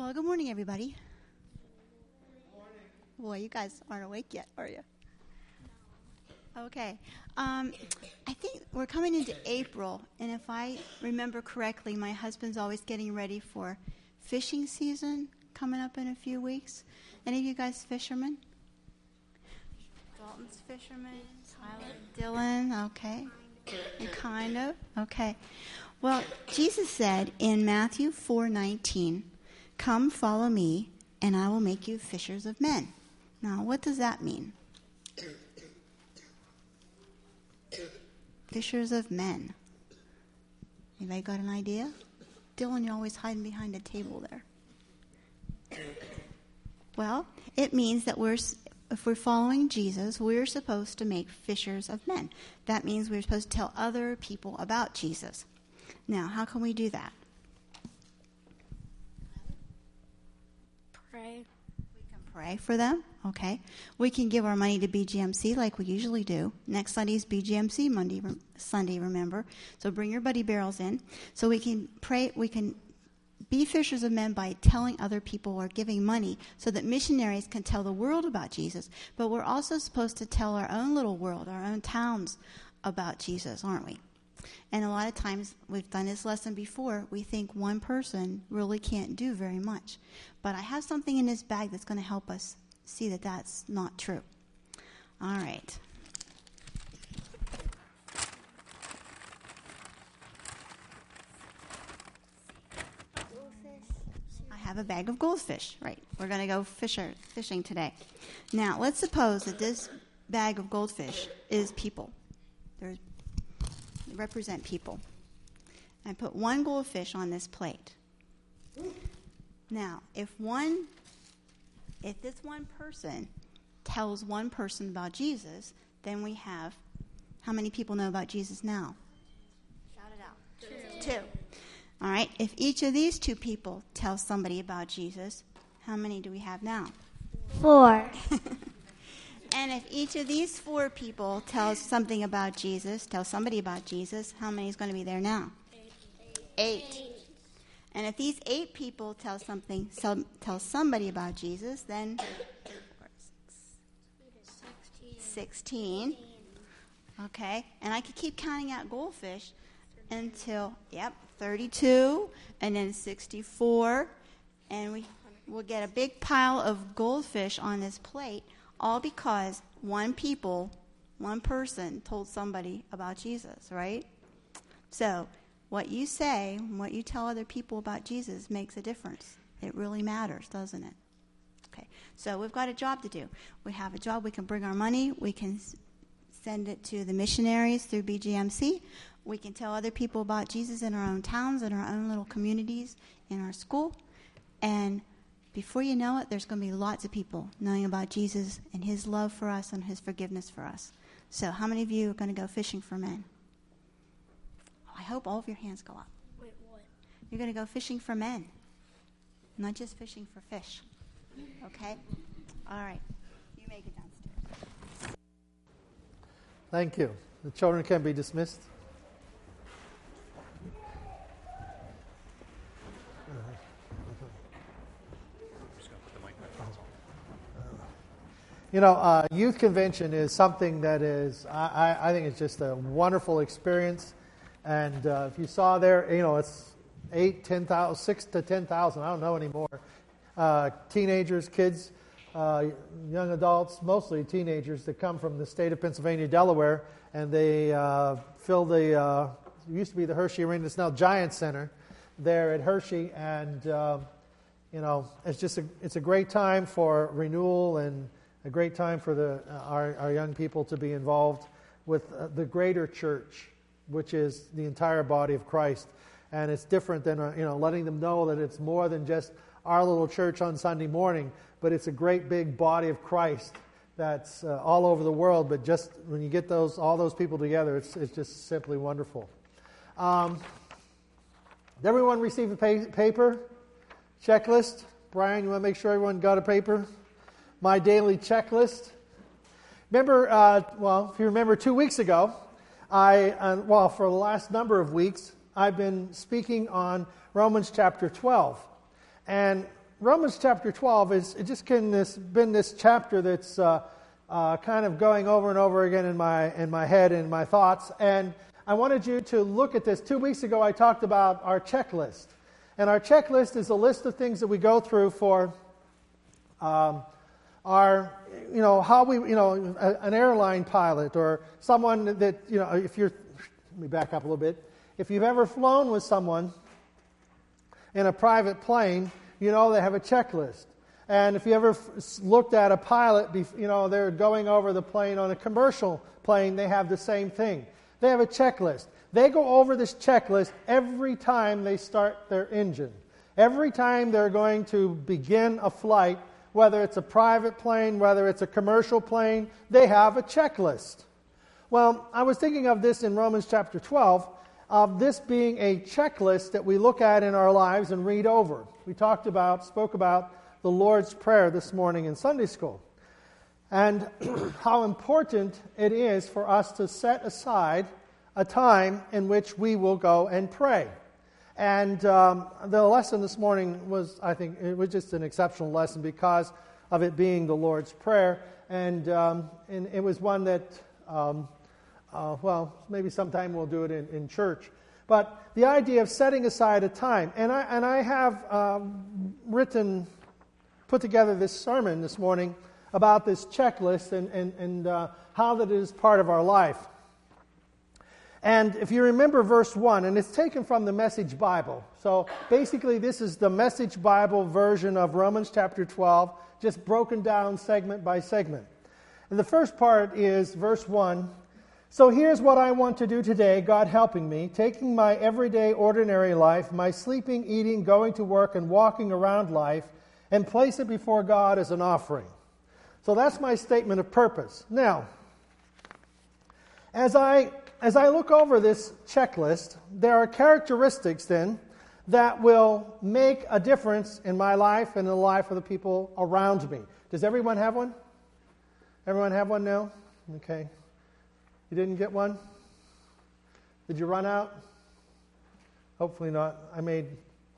Well, good morning, everybody. Good morning. Boy, you guys aren't awake yet, are you? Okay. I think we're coming into April, and if I remember correctly, my husband's always getting ready for fishing season coming up in a few weeks. Any of you guys fishermen? Dalton's fisherman, Tyler, Dylan, okay. Kind of, okay. Well, Jesus said in Matthew 4:19, "Come, follow me, and I will make you fishers of men." Now, what does that mean? Fishers of men. Anybody got an idea? Dylan, you're always hiding behind a table there. Well, it means that if we're following Jesus, we're supposed to make fishers of men. That means we're supposed to tell other people about Jesus. Now, how can we do that? Pray. We can pray for them, okay. We can give our money to BGMC like we usually do. Next Sunday's BGMC Sunday, remember. So bring your buddy barrels in. So we can pray, we can be fishers of men by telling other people or giving money so that missionaries can tell the world about Jesus. But we're also supposed to tell our own little world, our own towns about Jesus, aren't we? And a lot of times, we've done this lesson before, we think one person really can't do very much. But I have something in this bag that's going to help us see that that's not true. All right. Have a bag of goldfish, right? We're going to go fishing today. Now, let's suppose that this bag of goldfish is people. They represent people. I put one goldfish on this plate. Now, if this one person tells one person about Jesus, then we have how many people know about Jesus now? Shout it out. Two. All right, if each of these two people tells somebody about Jesus, how many do we have now? Four. And if each of these four people tells somebody about Jesus, how many is going to be there now? Eight. And if these eight people tell somebody about Jesus, then 16. Okay, and I could keep counting out goldfish until, 32, and then 64, and we will get a big pile of goldfish on this plate, all because one person told somebody about Jesus, right? So what you say, what you tell other people about Jesus makes a difference. It really matters, doesn't it? Okay, so we've got a job to do. We have a job. We can bring our money. We can send it to the missionaries through BGMC. We can tell other people about Jesus in our own towns, in our own little communities, in our school. And before you know it, there's going to be lots of people knowing about Jesus and his love for us and his forgiveness for us. So how many of you are going to go fishing for men? Oh, I hope all of your hands go up. Wait, what? You're going to go fishing for men, not just fishing for fish. Okay? All right. You may get downstairs. Thank you. The children can be dismissed. You know, youth convention is something that is, I think it's just a wonderful experience. And if you saw there, you know, it's 6,000 to 10,000, I don't know anymore, teenagers, kids, young adults, mostly teenagers that come from the state of Pennsylvania, Delaware, and they fill it used to be the Hershey Arena, it's now Giant Center, there at Hershey. And, you know, it's just a great time for renewal and a great time for our young people to be involved with the greater church, which is the entire body of Christ. And it's different than, letting them know that it's more than just our little church on Sunday morning, but it's a great big body of Christ that's all over the world. But just when you get all those people together, it's just simply wonderful. Did everyone receive a paper? Checklist? Brian, you want to make sure everyone got a paper? My daily checklist. Remember, if you remember 2 weeks ago, for the last number of weeks, I've been speaking on Romans chapter 12. And Romans chapter 12 is it's been this chapter that's kind of going over and over again in my head and my thoughts. And I wanted you to look at this. 2 weeks ago, I talked about our checklist, and our checklist is a list of things that we go through for our, you know, how we, you know, an airline pilot or someone that, you know, if you're, let me back up a little bit. If you've ever flown with someone in a private plane, you know they have a checklist. And if you ever looked at a pilot, you know, they're going over the plane on a commercial plane, they have the same thing. They have a checklist. They go over this checklist every time they start their engine. Every time they're going to begin a flight, whether it's a private plane, whether it's a commercial plane, they have a checklist. Well, I was thinking of this in Romans chapter 12, of this being a checklist that we look at in our lives and read over. We spoke about the Lord's Prayer this morning in Sunday school, and how important it is for us to set aside a time in which we will go and pray. And the lesson this morning was, I think, it was just an exceptional lesson because of it being the Lord's Prayer. And it was one that, well, maybe sometime we'll do it in church. But the idea of setting aside a time. And I have put together this sermon this morning about this checklist and how that is part of our life. And if you remember verse 1, and it's taken from the Message Bible. So basically this is the Message Bible version of Romans chapter 12, just broken down segment by segment. And the first part is verse 1. So here's what I want to do today, God helping me, taking my everyday ordinary life, my sleeping, eating, going to work, and walking around life, and place it before God as an offering. So that's my statement of purpose. Now, as I look over this checklist, there are characteristics then that will make a difference in my life and in the life of the people around me. Does everyone have one? Everyone have one now? Okay. You didn't get one? Did you run out? Hopefully not. I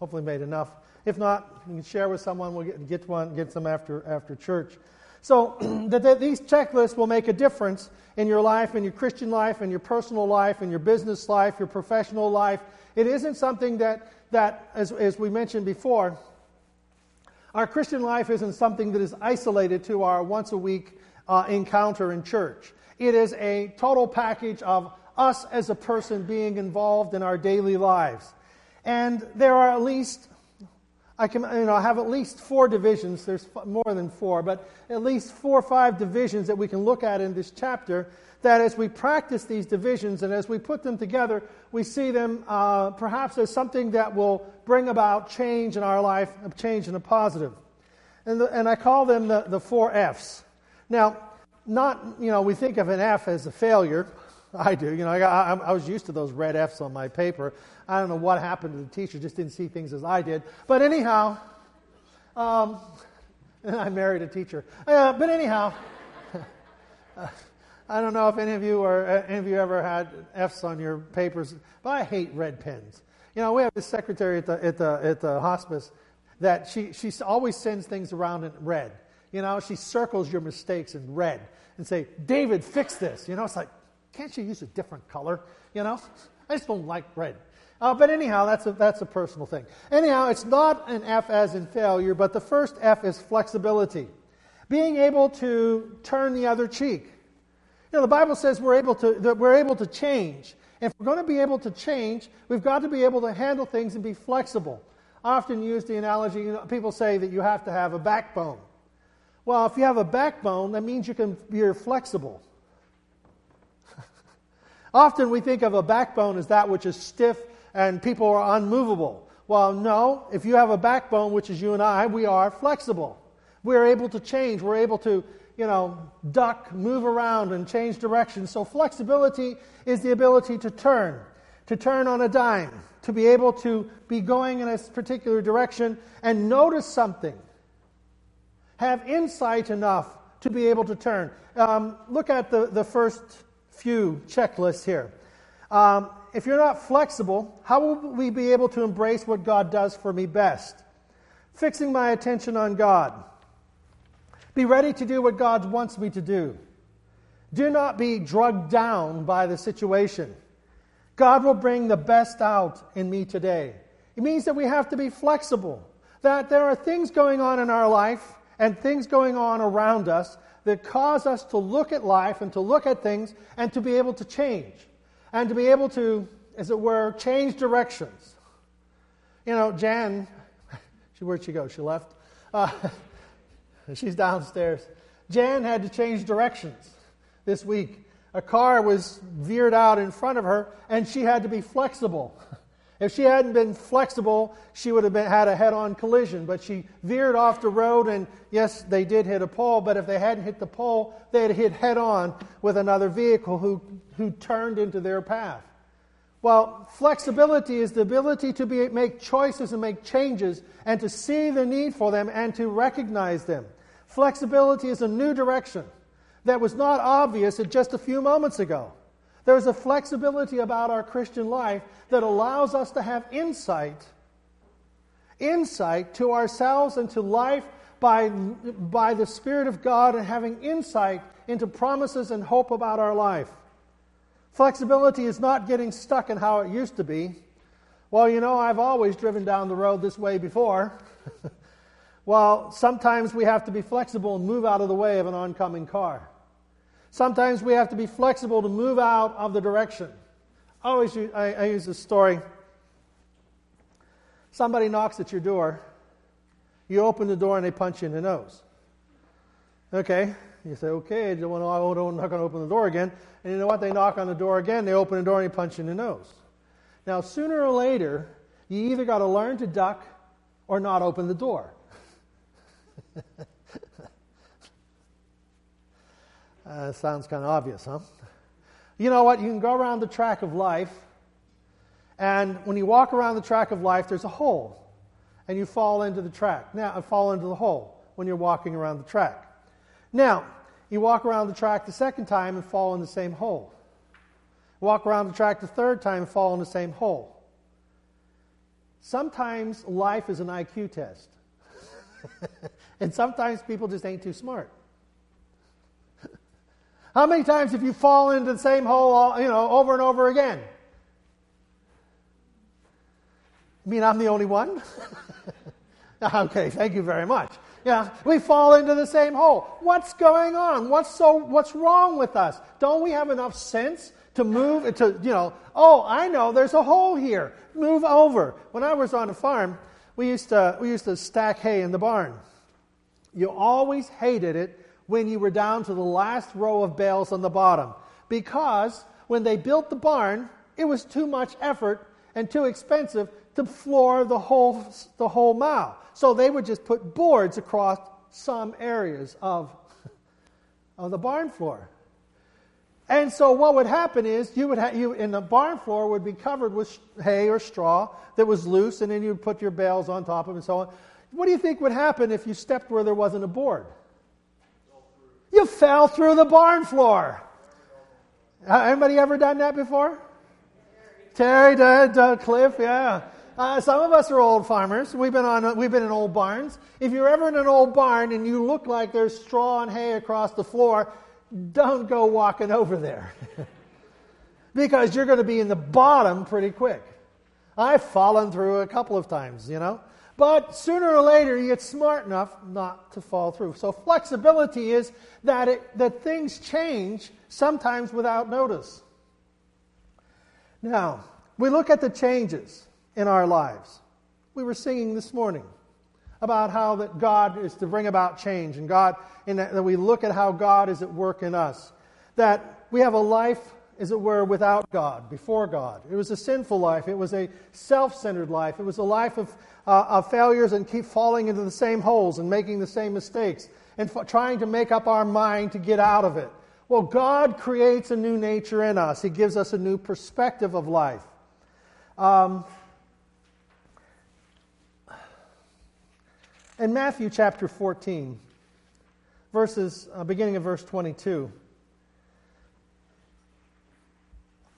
hopefully made enough. If not, you can share with someone. We'll get some after church. So that these checklists will make a difference in your life, in your Christian life, in your personal life, in your business life, your professional life. It isn't something that as we mentioned before, our Christian life isn't something that is isolated to our once-a-week encounter in church. It is a total package of us as a person being involved in our daily lives. And there are at least... I have at least four divisions. There's more than four, but at least four or five divisions that we can look at in this chapter, that as we practice these divisions and as we put them together, we see them perhaps as something that will bring about change in our life, change in a positive. And I call them the four F's. Now, we think of an F as a failure. I do. You know, I was used to those red F's on my paper. I don't know what happened to the teacher, just didn't see things as I did. But anyhow, and I married a teacher. But anyhow, I don't know if any of you ever had F's on your papers, but I hate red pens. You know, we have this secretary at the hospice that she always sends things around in red. You know, she circles your mistakes in red and say, "David, fix this." You know, it's like, can't you use a different color? You know, I just don't like red. But anyhow, that's a personal thing. Anyhow, it's not an F as in failure, but the first F is flexibility. Being able to turn the other cheek. You know, the Bible says we're able to change. And if we're going to be able to change, we've got to be able to handle things and be flexible. I often use the analogy, you know, people say that you have to have a backbone. Well, if you have a backbone, that means you're flexible. Often we think of a backbone as that which is stiff and people are unmovable. Well, no, if you have a backbone, which is you and I, we are flexible. We're able to change. We're able to, you know, duck, move around, and change direction. So flexibility is the ability to turn on a dime, to be able to be going in a particular direction and notice something, have insight enough to be able to turn. Look at the first few checklists here. If you're not flexible, how will we be able to embrace what God does for me best? Fixing my attention on God. Be ready to do what God wants me to do. Do not be drugged down by the situation. God will bring the best out in me today. It means that we have to be flexible, that there are things going on in our life and things going on around us that cause us to look at life and to look at things and to be able to change and to be able to, as it were, change directions. You know, Jan, where'd she go? She left. She's downstairs. Jan had to change directions this week. A car was veered out in front of her, and she had to be flexible. If she hadn't been flexible, she would have had a head-on collision, but she veered off the road, and yes, they did hit a pole, but if they hadn't hit the pole, they'd hit head-on with another vehicle who turned into their path. Well, flexibility is the ability to make choices and make changes and to see the need for them and to recognize them. Flexibility is a new direction that was not obvious just a few moments ago. There's a flexibility about our Christian life that allows us to have insight to ourselves and to life by the Spirit of God and having insight into promises and hope about our life. Flexibility is not getting stuck in how it used to be. Well, you know, I've always driven down the road this way before. Well, sometimes we have to be flexible and move out of the way of an oncoming car. Sometimes we have to be flexible to move out of the direction. I use this story. Somebody knocks at your door. You open the door and they punch you in the nose. Okay. You say, okay, I'm not going to open the door again. And you know what? They knock on the door again, they open the door, and they punch you in the nose. Now, sooner or later, you either got to learn to duck or not open the door. Sounds kind of obvious, huh? You know what? You can go around the track of life, and when you walk around the track of life, there's a hole, and you fall into the track. Now, fall into the hole when you're walking around the track. Now, you walk around the track the second time and fall in the same hole. Walk around the track the third time and fall in the same hole. Sometimes life is an IQ test. And sometimes people just ain't too smart. How many times have you fallen into the same hole, over and over again? You mean I'm the only one? Okay, thank you very much. Yeah, we fall into the same hole. What's going on? What's wrong with us? Don't we have enough sense to move I know there's a hole here. Move over. When I was on a farm, we used to stack hay in the barn. You always hated it when you were down to the last row of bales on the bottom, because when they built the barn, it was too much effort and too expensive to floor the whole mile. So they would just put boards across some areas of the barn floor. And so what would happen is the barn floor would be covered with hay or straw that was loose, and then you would put your bales on top of it and so on. What do you think would happen if you stepped where there wasn't a board? You fell through the barn floor. Anybody ever done that before? Terry did, Cliff, yeah. Some of us are old farmers. We've been in old barns. If you're ever in an old barn and you look like there's straw and hay across the floor, don't go walking over there. Because you're going to be in the bottom pretty quick. I've fallen through a couple of times, But sooner or later, you get smart enough not to fall through. So flexibility is that things change sometimes without notice. Now, we look at the changes in our lives. We were singing this morning about how that God is to bring about change, and that we look at how God is at work in us. That we have a life, as it were, without God, before God. It was a sinful life. It was a self-centered life. It was a life of failures and keep falling into the same holes and making the same mistakes and trying to make up our mind to get out of it. Well, God creates a new nature in us. He gives us a new perspective of life. In Matthew chapter 14, beginning of verse 22,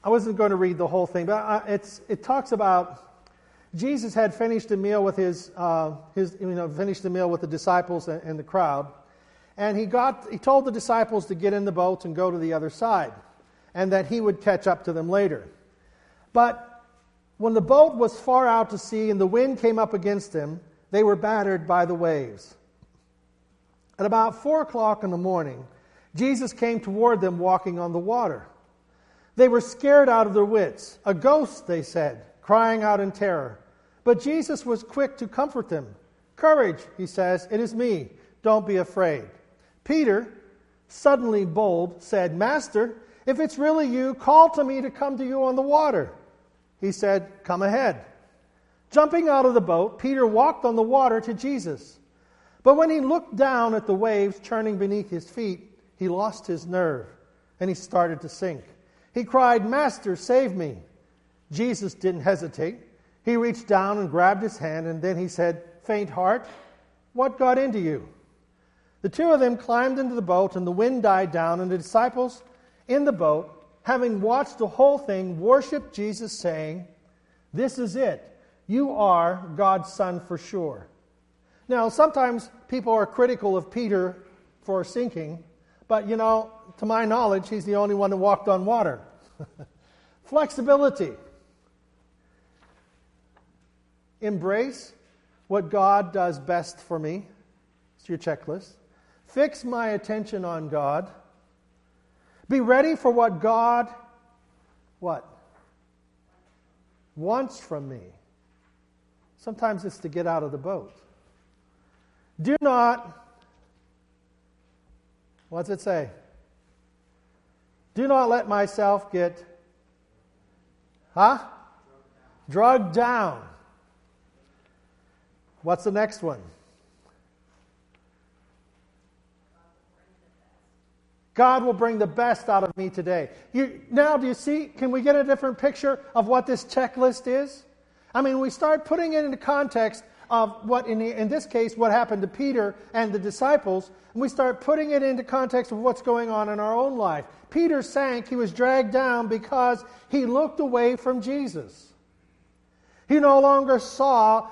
I wasn't going to read the whole thing, but it talks about Jesus had finished the meal with the disciples and the crowd, and he told the disciples to get in the boat and go to the other side, and that he would catch up to them later. But when the boat was far out to sea and the wind came up against them, they were battered by the waves. At about 4 o'clock in the morning, Jesus came toward them walking on the water. They were scared out of their wits. "A ghost," they said, crying out in terror. But Jesus was quick to comfort them. "Courage," he says, "it is me. Don't be afraid." Peter, suddenly bold, said, "Master, if it's really you, call to me to come to you on the water." He said, "Come ahead." Jumping out of the boat, Peter walked on the water to Jesus. But when he looked down at the waves churning beneath his feet, he lost his nerve, and he started to sink. He cried, "Master, save me." Jesus didn't hesitate. He reached down and grabbed his hand, and then he said, "Faint heart, what got into you?" The two of them climbed into the boat, and the wind died down, and the disciples in the boat, having watched the whole thing, worshiped Jesus, saying, "This is it. You are God's Son for sure." Now, sometimes people are critical of Peter for sinking, but, to my knowledge, he's the only one that walked on water. Flexibility. Embrace what God does best for me. It's your checklist. Fix my attention on God. Be ready for what God, wants from me. Sometimes it's to get out of the boat. Do not... What's it say? Do not let myself get drugged down. What's the next one? God will bring the best out of me today. Now, do you see? Can we get a different picture of what this checklist is? I mean, we start putting it into context of what, in this case, what happened to Peter and the disciples, and we start putting it into context of what's going on in our own life. Peter sank. He was dragged down because he looked away from Jesus. He no longer saw.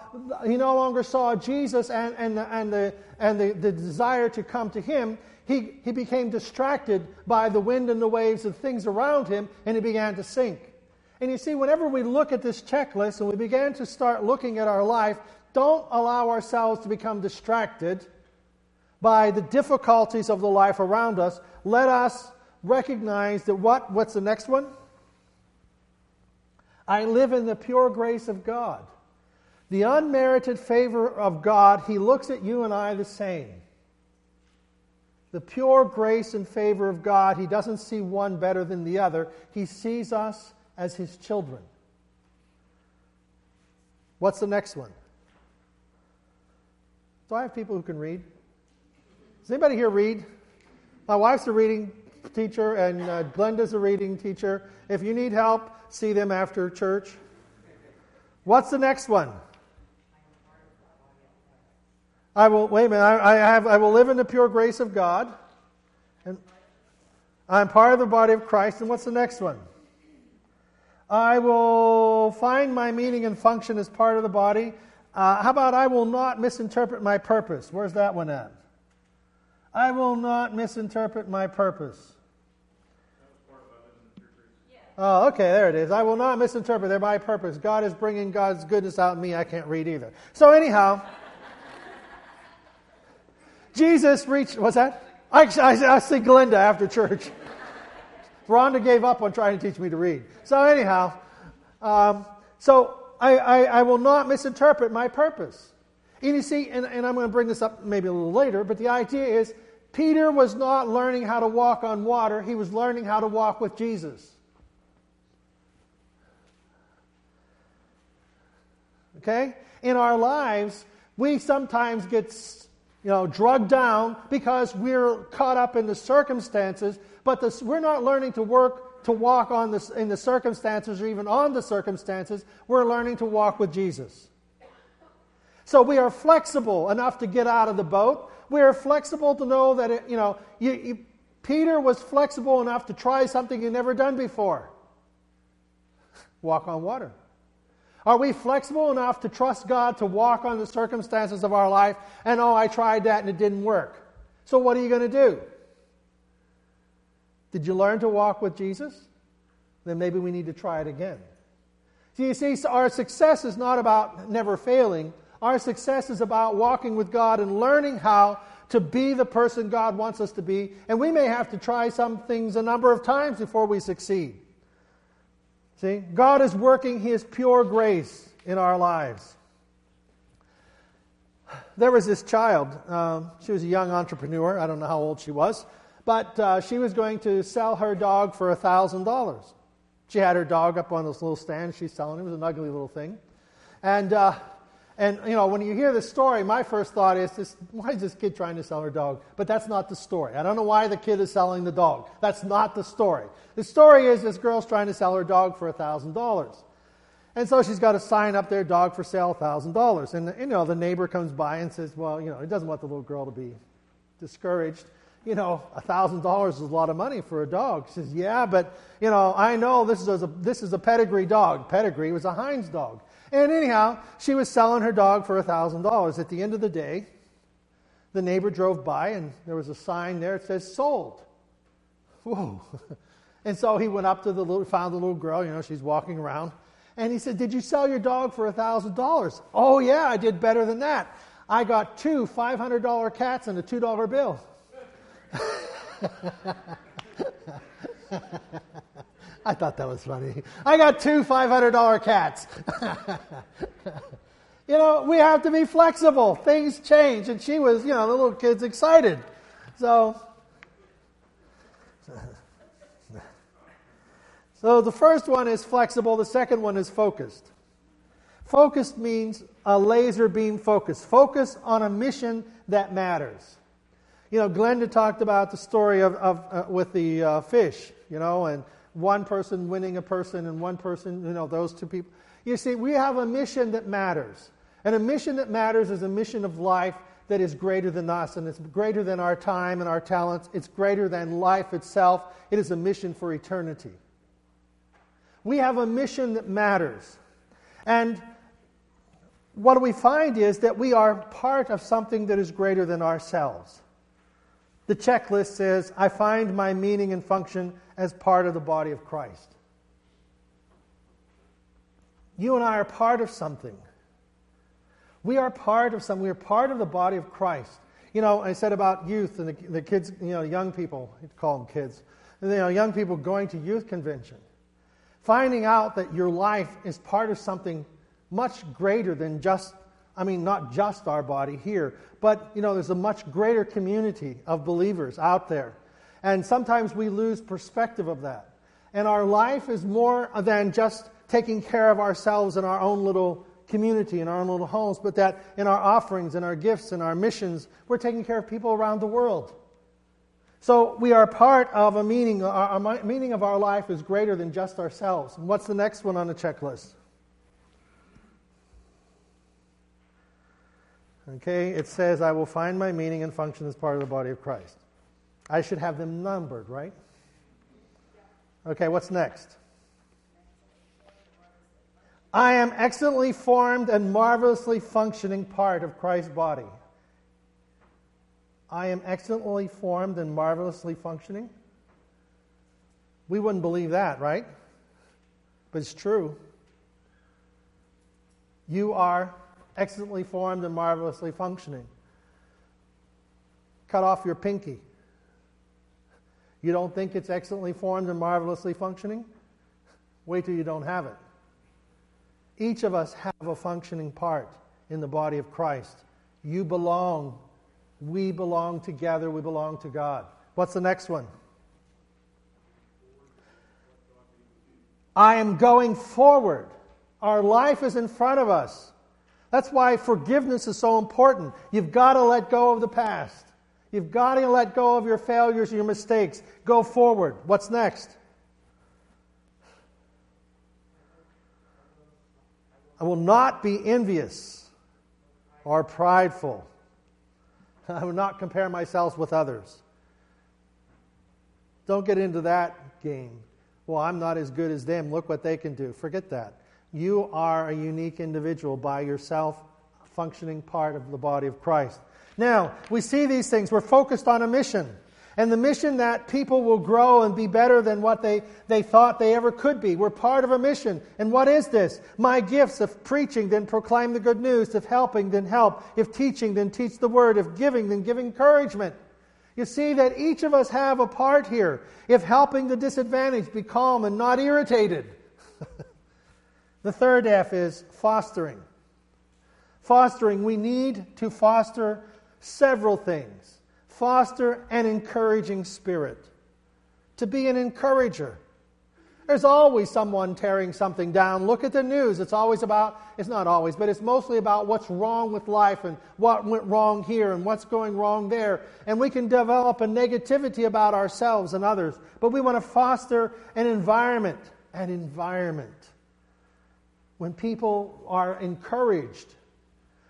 Jesus and the desire to come to him. He became distracted by the wind and the waves and things around him, and he began to sink. And you see, whenever we look at this checklist and we begin to start looking at our life, don't allow ourselves to become distracted by the difficulties of the life around us. Let us recognize that what's the next one? I live in the pure grace of God. The unmerited favor of God, he looks at you and I the same. The pure grace and favor of God, he doesn't see one better than the other. He sees us as his children. What's the next one? Do I have people who can read? Does anybody here read? My wife's a reading teacher, and Glenda's a reading teacher. If you need help, see them after church. What's the next one? I will live in the pure grace of God, and I'm part of the body of Christ. And what's the next one? I will find my meaning and function as part of the body. How about I will not misinterpret my purpose? Where's that one at? I will not misinterpret my purpose. Oh, okay, there it is. I will not misinterpret my purpose. God is bringing God's goodness out in me. I can't read either. So anyhow, Jesus reached... What's that? I see Glenda after church. Rhonda gave up on trying to teach me to read. So anyhow, I will not misinterpret my purpose. And you see, and I'm going to bring this up maybe a little later, but the idea is Peter was not learning how to walk on water. He was learning how to walk with Jesus. Okay? In our lives, we sometimes get drugged down because we're caught up in the circumstances, but we're not learning to walk in the circumstances or even on the circumstances. We're learning to walk with Jesus. So we are flexible enough to get out of the boat. We are flexible to know that, Peter was flexible enough to try something he'd never done before. Walk on water. Are we flexible enough to trust God to walk on the circumstances of our life? And, oh, I tried that and it didn't work. So what are you going to do? Did you learn to walk with Jesus? Then maybe we need to try it again. So you see, our success is not about never failing. Our success is about walking with God and learning how to be the person God wants us to be. And we may have to try some things a number of times before we succeed. See, God is working His pure grace in our lives. There was this child. She was a young entrepreneur. I don't know how old she was. But she was going to sell her dog for $1,000. She had her dog up on this little stand she's selling. It was an ugly little thing. And you know, when you hear this story, my first thought is, why is this kid trying to sell her dog? But that's not the story. I don't know why the kid is selling the dog. That's not the story. The story is this girl's trying to sell her dog for $1,000. And so she's got a sign up there, dog for sale, $1,000. And, you know, the neighbor comes by and says, well, you know, he doesn't want the little girl to be discouraged. You know, $1,000 is a lot of money for a dog. She says, yeah, but, you know, I know this is a pedigree dog. Pedigree was a Heinz dog. And anyhow, she was selling her dog for $1,000. At the end of the day, the neighbor drove by, and there was a sign there. It says, sold. Whoa. And so he went up to found the little girl. You know, she's walking around. And he said, did you sell your dog for $1,000? Oh, yeah, I did better than that. I got two $500 cats and a $2 bill. I thought that was funny. I got two $500 cats. You know, we have to be flexible. Things change. And she was, you know, the little kid's excited. So the first one is flexible. The second one is focused. Focused means a laser beam focus. Focus on a mission that matters. You know, Glenda talked about the story with the fish, you know, and one person winning a person and one person, you know, those two people. You see, we have a mission that matters. And a mission that matters is a mission of life that is greater than us. And it's greater than our time and our talents. It's greater than life itself. It is a mission for eternity. We have a mission that matters. And what we find is that we are part of something that is greater than ourselves. The checklist says, I find my meaning and function as part of the body of Christ. You and I are part of something. We are part of something. We are part of the body of Christ. You know, I said about youth and the kids, you know, young people, I call them kids, you know, young people going to youth convention, finding out that your life is part of something much greater than just, I mean, not just our body here, but, you know, there's a much greater community of believers out there. And sometimes we lose perspective of that. And our life is more than just taking care of ourselves in our own little community, in our own little homes, but that in our offerings, in our gifts, in our missions, we're taking care of people around the world. So we are part of a meaning. Our meaning of our life is greater than just ourselves. And what's the next one on the checklist? Okay, it says, I will find my meaning and function as part of the body of Christ. I should have them numbered, right? Okay, what's next? I am excellently formed and marvelously functioning part of Christ's body. I am excellently formed and marvelously functioning. We wouldn't believe that, right? But it's true. You are excellently formed and marvelously functioning. Cut off your pinky. You don't think it's excellently formed and marvelously functioning? Wait till you don't have it. Each of us have a functioning part in the body of Christ. You belong. We belong together. We belong to God. What's the next one? I am going forward. Our life is in front of us. That's why forgiveness is so important. You've got to let go of the past. You've got to let go of your failures and your mistakes. Go forward. What's next? I will not be envious or prideful. I will not compare myself with others. Don't get into that game. Well, I'm not as good as them. Look what they can do. Forget that. You are a unique individual by yourself, functioning part of the body of Christ. Now, we see these things. We're focused on a mission. And the mission that people will grow and be better than what they thought they ever could be. We're part of a mission. And what is this? My gifts: of preaching, then proclaim the good news; of helping, then help; if teaching, then teach the word; if giving, then give encouragement. You see that each of us have a part here. If helping the disadvantaged, be calm and not irritated. The third F is fostering. Fostering. We need to foster several things. Foster an encouraging spirit. To be an encourager. There's always someone tearing something down. Look at the news. It's not always, but it's mostly about what's wrong with life and what went wrong here and what's going wrong there. And we can develop a negativity about ourselves and others. But we want to foster an environment. An environment. When people are encouraged,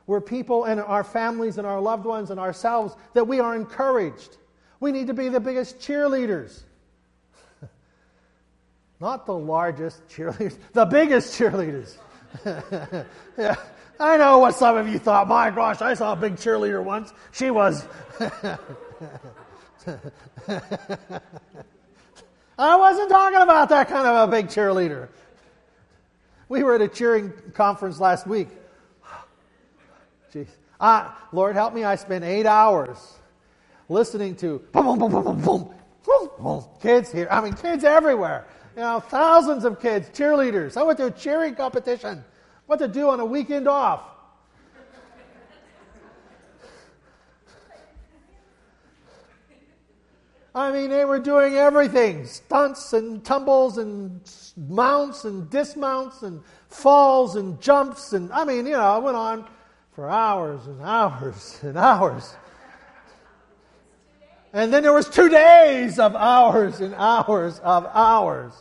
where people and our families and our loved ones and ourselves, that we are encouraged. We need to be the biggest cheerleaders. Not the largest cheerleaders, the biggest cheerleaders. Yeah. I know what some of you thought. My gosh, I saw a big cheerleader once. She was. I wasn't talking about that kind of a big cheerleader. We were at a cheering conference last week. Jeez. Lord help me, I spent 8 hours listening to boom, boom, boom, boom, boom, boom, boom. Kids here. I mean, kids everywhere. You know, thousands of kids, cheerleaders. I went to a cheering competition. What to do on a weekend off. I mean, they were doing everything. Stunts and tumbles and mounts and dismounts and falls and jumps. And I mean, you know, I went on for hours and hours and hours. And then there was 2 days of hours and hours of hours.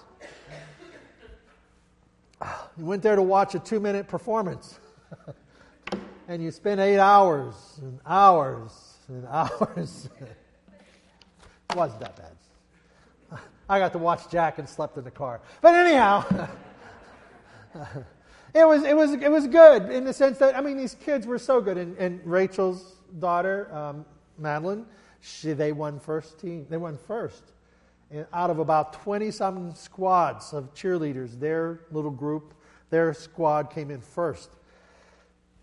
You went there to watch a 2-minute performance. And you spent 8 hours and hours and hours. It wasn't that bad. I got to watch Jack and slept in the car. But anyhow... It was good in the sense that, I mean, these kids were so good. And Rachel's daughter, Madeline, they won first. And out of about 20-some squads of cheerleaders, their squad came in first.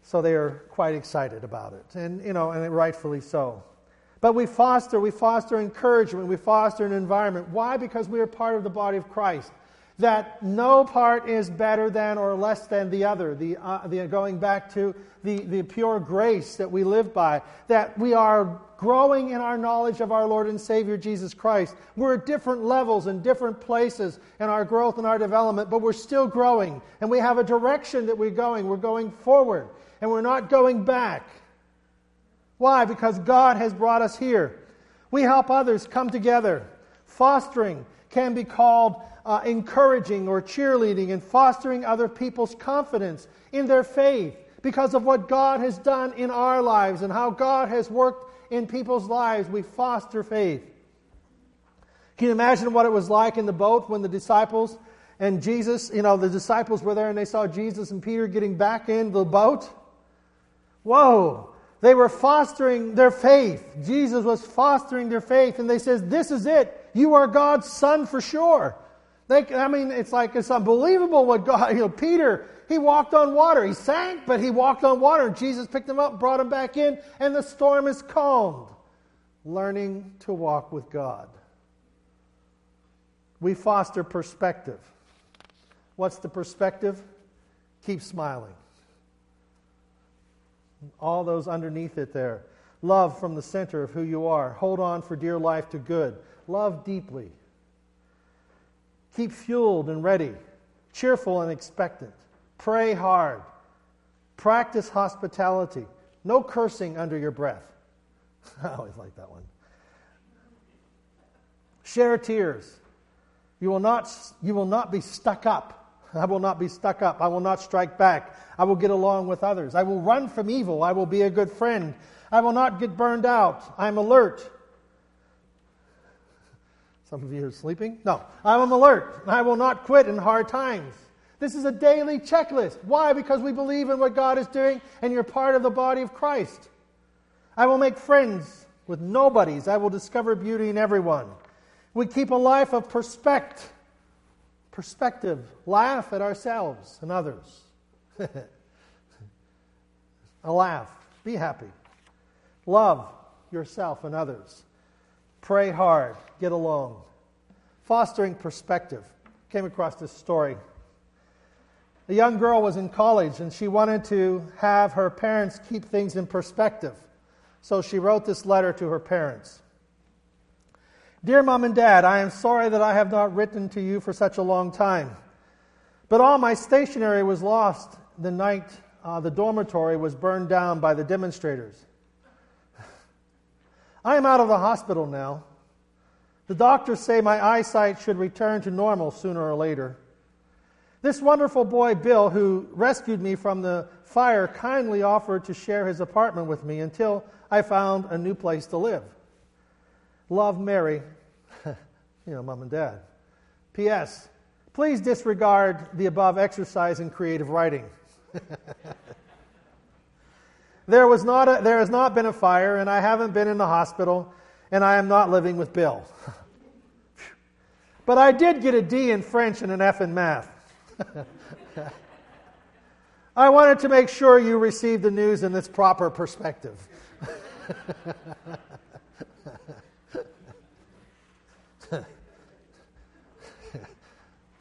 So they are quite excited about it. And, you know, and rightfully so. But we foster encouragement. We foster an environment. Why? Because we are part of the body of Christ. That no part is better than or less than the other. Going back to the pure grace that we live by. That we are growing in our knowledge of our Lord and Savior Jesus Christ. We're at different levels and different places in our growth and our development, but we're still growing. And we have a direction that we're going. We're going forward. And we're not going back. Why? Because God has brought us here. We help others come together. Fostering can be called encouraging or cheerleading, and fostering other people's confidence in their faith because of what God has done in our lives and how God has worked in people's lives. We foster faith. Can you imagine what it was like in the boat when the disciples and Jesus, you know, the disciples were there and they saw Jesus and Peter getting back in the boat? Whoa! They were fostering their faith. Jesus was fostering their faith, and they said, "This is it. You are God's son for sure." It's unbelievable what God, you know, Peter, he walked on water. He sank, but he walked on water. Jesus picked him up, brought him back in, and the storm is calmed. Learning to walk with God. We foster perspective. What's the perspective? Keep smiling. All those underneath it there. Love from the center of who you are. Hold on for dear life to good. Love deeply. Keep fueled and ready, cheerful and expectant. Pray hard. Practice hospitality. No cursing under your breath. I always like that one. Share tears. You will not be stuck up. I will not be stuck up. I will not strike back. I will get along with others. I will run from evil. I will be a good friend. I will not get burned out. I'm alert. Some of you are sleeping. No, I am alert. I will not quit in hard times. This is a daily checklist. Why? Because we believe in what God is doing and you're part of the body of Christ. I will make friends with nobodies. I will discover beauty in everyone. We keep a life of perspective. Laugh at ourselves and others. A laugh. Be happy. Love yourself and others. Pray hard. Get along. Fostering perspective. Came across this story. A young girl was in college and she wanted to have her parents keep things in perspective. So she wrote this letter to her parents. Dear Mom and Dad, I am sorry that I have not written to you for such a long time. But all my stationery was lost the night the dormitory was burned down by the demonstrators. I am out of the hospital now. The doctors say my eyesight should return to normal sooner or later. This wonderful boy, Bill, who rescued me from the fire, kindly offered to share his apartment with me until I found a new place to live. Love, Mary. Mom and Dad. P.S. Please disregard the above exercise in creative writing. There has not been a fire, and I haven't been in the hospital, and I am not living with Bill. But I did get a D in French and an F in math. I wanted to make sure you received the news in its proper perspective.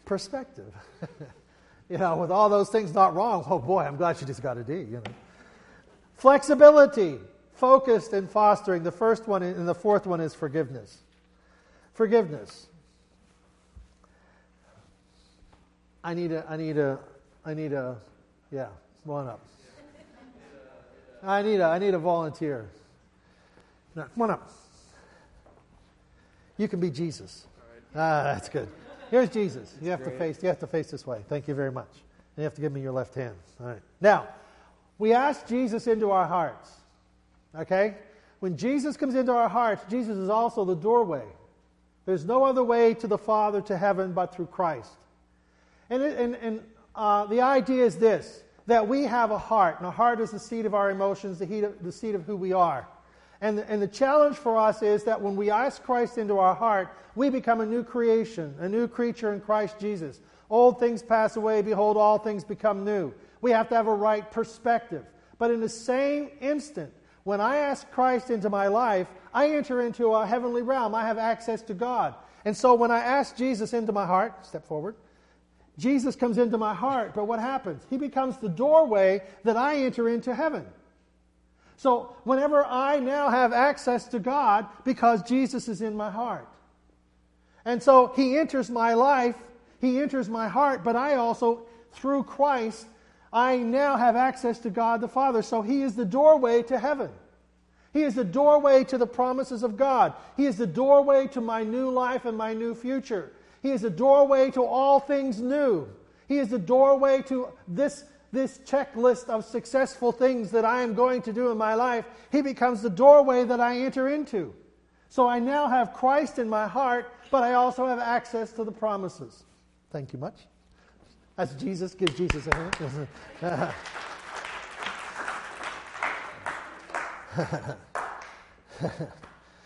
Perspective. With all those things not wrong, oh boy, I'm glad you just got a D. Flexibility, focused and fostering. The first one and the fourth one is forgiveness. Forgiveness. I need a volunteer. No, come on up. You can be Jesus. That's good. Here's Jesus. You have to face this way. Thank you very much. And you have to give me your left hand. All right. Now, we ask Jesus into our hearts. Okay? When Jesus comes into our hearts, Jesus is also the doorway. There's no other way to the Father, to heaven, but through Christ. And the idea is this, that we have a heart, and a heart is the seat of our emotions, the seat of who we are. And the challenge for us is that when we ask Christ into our heart, we become a new creation, a new creature in Christ Jesus. Old things pass away, behold, all things become new. We have to have a right perspective. But in the same instant, when I ask Christ into my life, I enter into a heavenly realm. I have access to God. And so when I ask Jesus into my heart, step forward, Jesus comes into my heart, but what happens? He becomes the doorway that I enter into heaven. So whenever I now have access to God, because Jesus is in my heart. And so He enters my life, He enters my heart, but I also, through Christ, I now have access to God the Father. So He is the doorway to heaven. He is the doorway to the promises of God. He is the doorway to my new life and my new future. He is the doorway to all things new. He is the doorway to this checklist of successful things that I am going to do in my life. He becomes the doorway that I enter into. So I now have Christ in my heart, but I also have access to the promises. Thank you much. That's Jesus. Give Jesus a hand.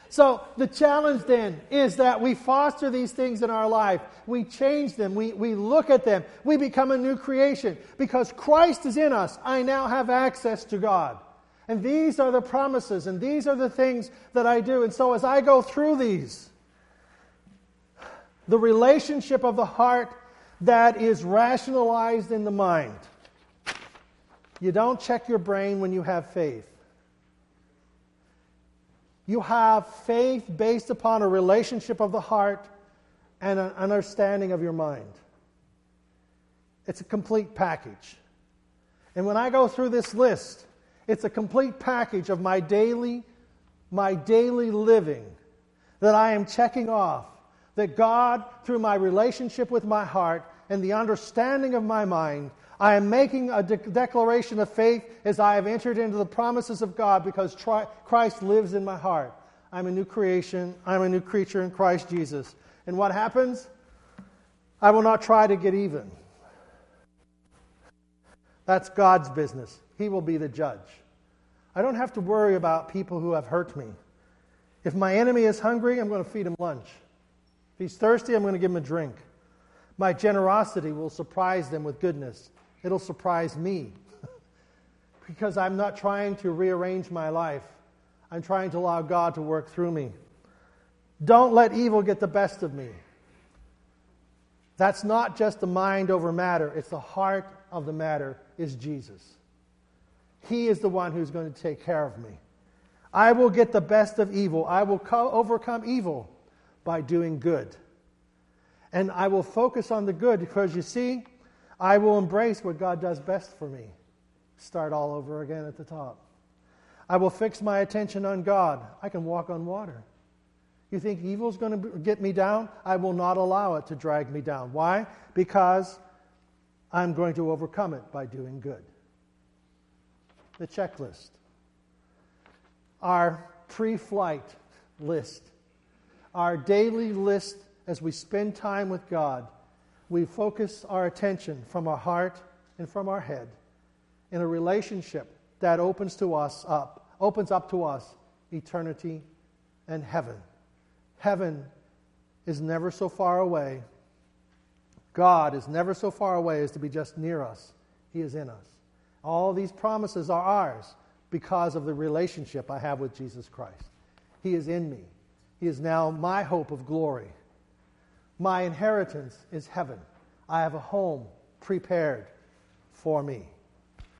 So the challenge then is that we foster these things in our life. We change them. We look at them. We become a new creation. Because Christ is in us, I now have access to God. And these are the promises, and these are the things that I do. And so as I go through these, the relationship of the heart that is rationalized in the mind. You don't check your brain when you have faith. You have faith based upon a relationship of the heart and an understanding of your mind. It's a complete package. And when I go through this list, it's a complete package of my daily living that I am checking off, that God, through my relationship with my heart and the understanding of my mind, I am making a declaration of faith as I have entered into the promises of God because Christ lives in my heart. I'm a new creation. I'm a new creature in Christ Jesus. And what happens? I will not try to get even. That's God's business. He will be the judge. I don't have to worry about people who have hurt me. If my enemy is hungry, I'm going to feed him lunch. If he's thirsty, I'm going to give him a drink. My generosity will surprise them with goodness. It'll surprise me because I'm not trying to rearrange my life. I'm trying to allow God to work through me. Don't let evil get the best of me. That's not just the mind over matter. It's the heart of the matter is Jesus. He is the one who's going to take care of me. I will get the best of evil. I will overcome evil by doing good. And I will focus on the good because, you see, I will embrace what God does best for me. Start all over again at the top. I will fix my attention on God. I can walk on water. You think evil's going to get me down? I will not allow it to drag me down. Why? Because I'm going to overcome it by doing good. The checklist. Our pre-flight list. Our daily list as we spend time with God. We focus our attention from our heart and from our head in a relationship that opens up to us eternity and heaven. Heaven is never so far away. God is never so far away as to be just near us. He is in us. All these promises are ours because of the relationship I have with Jesus Christ. He is in me. He is now my hope of glory. My inheritance is heaven. I have a home prepared for me.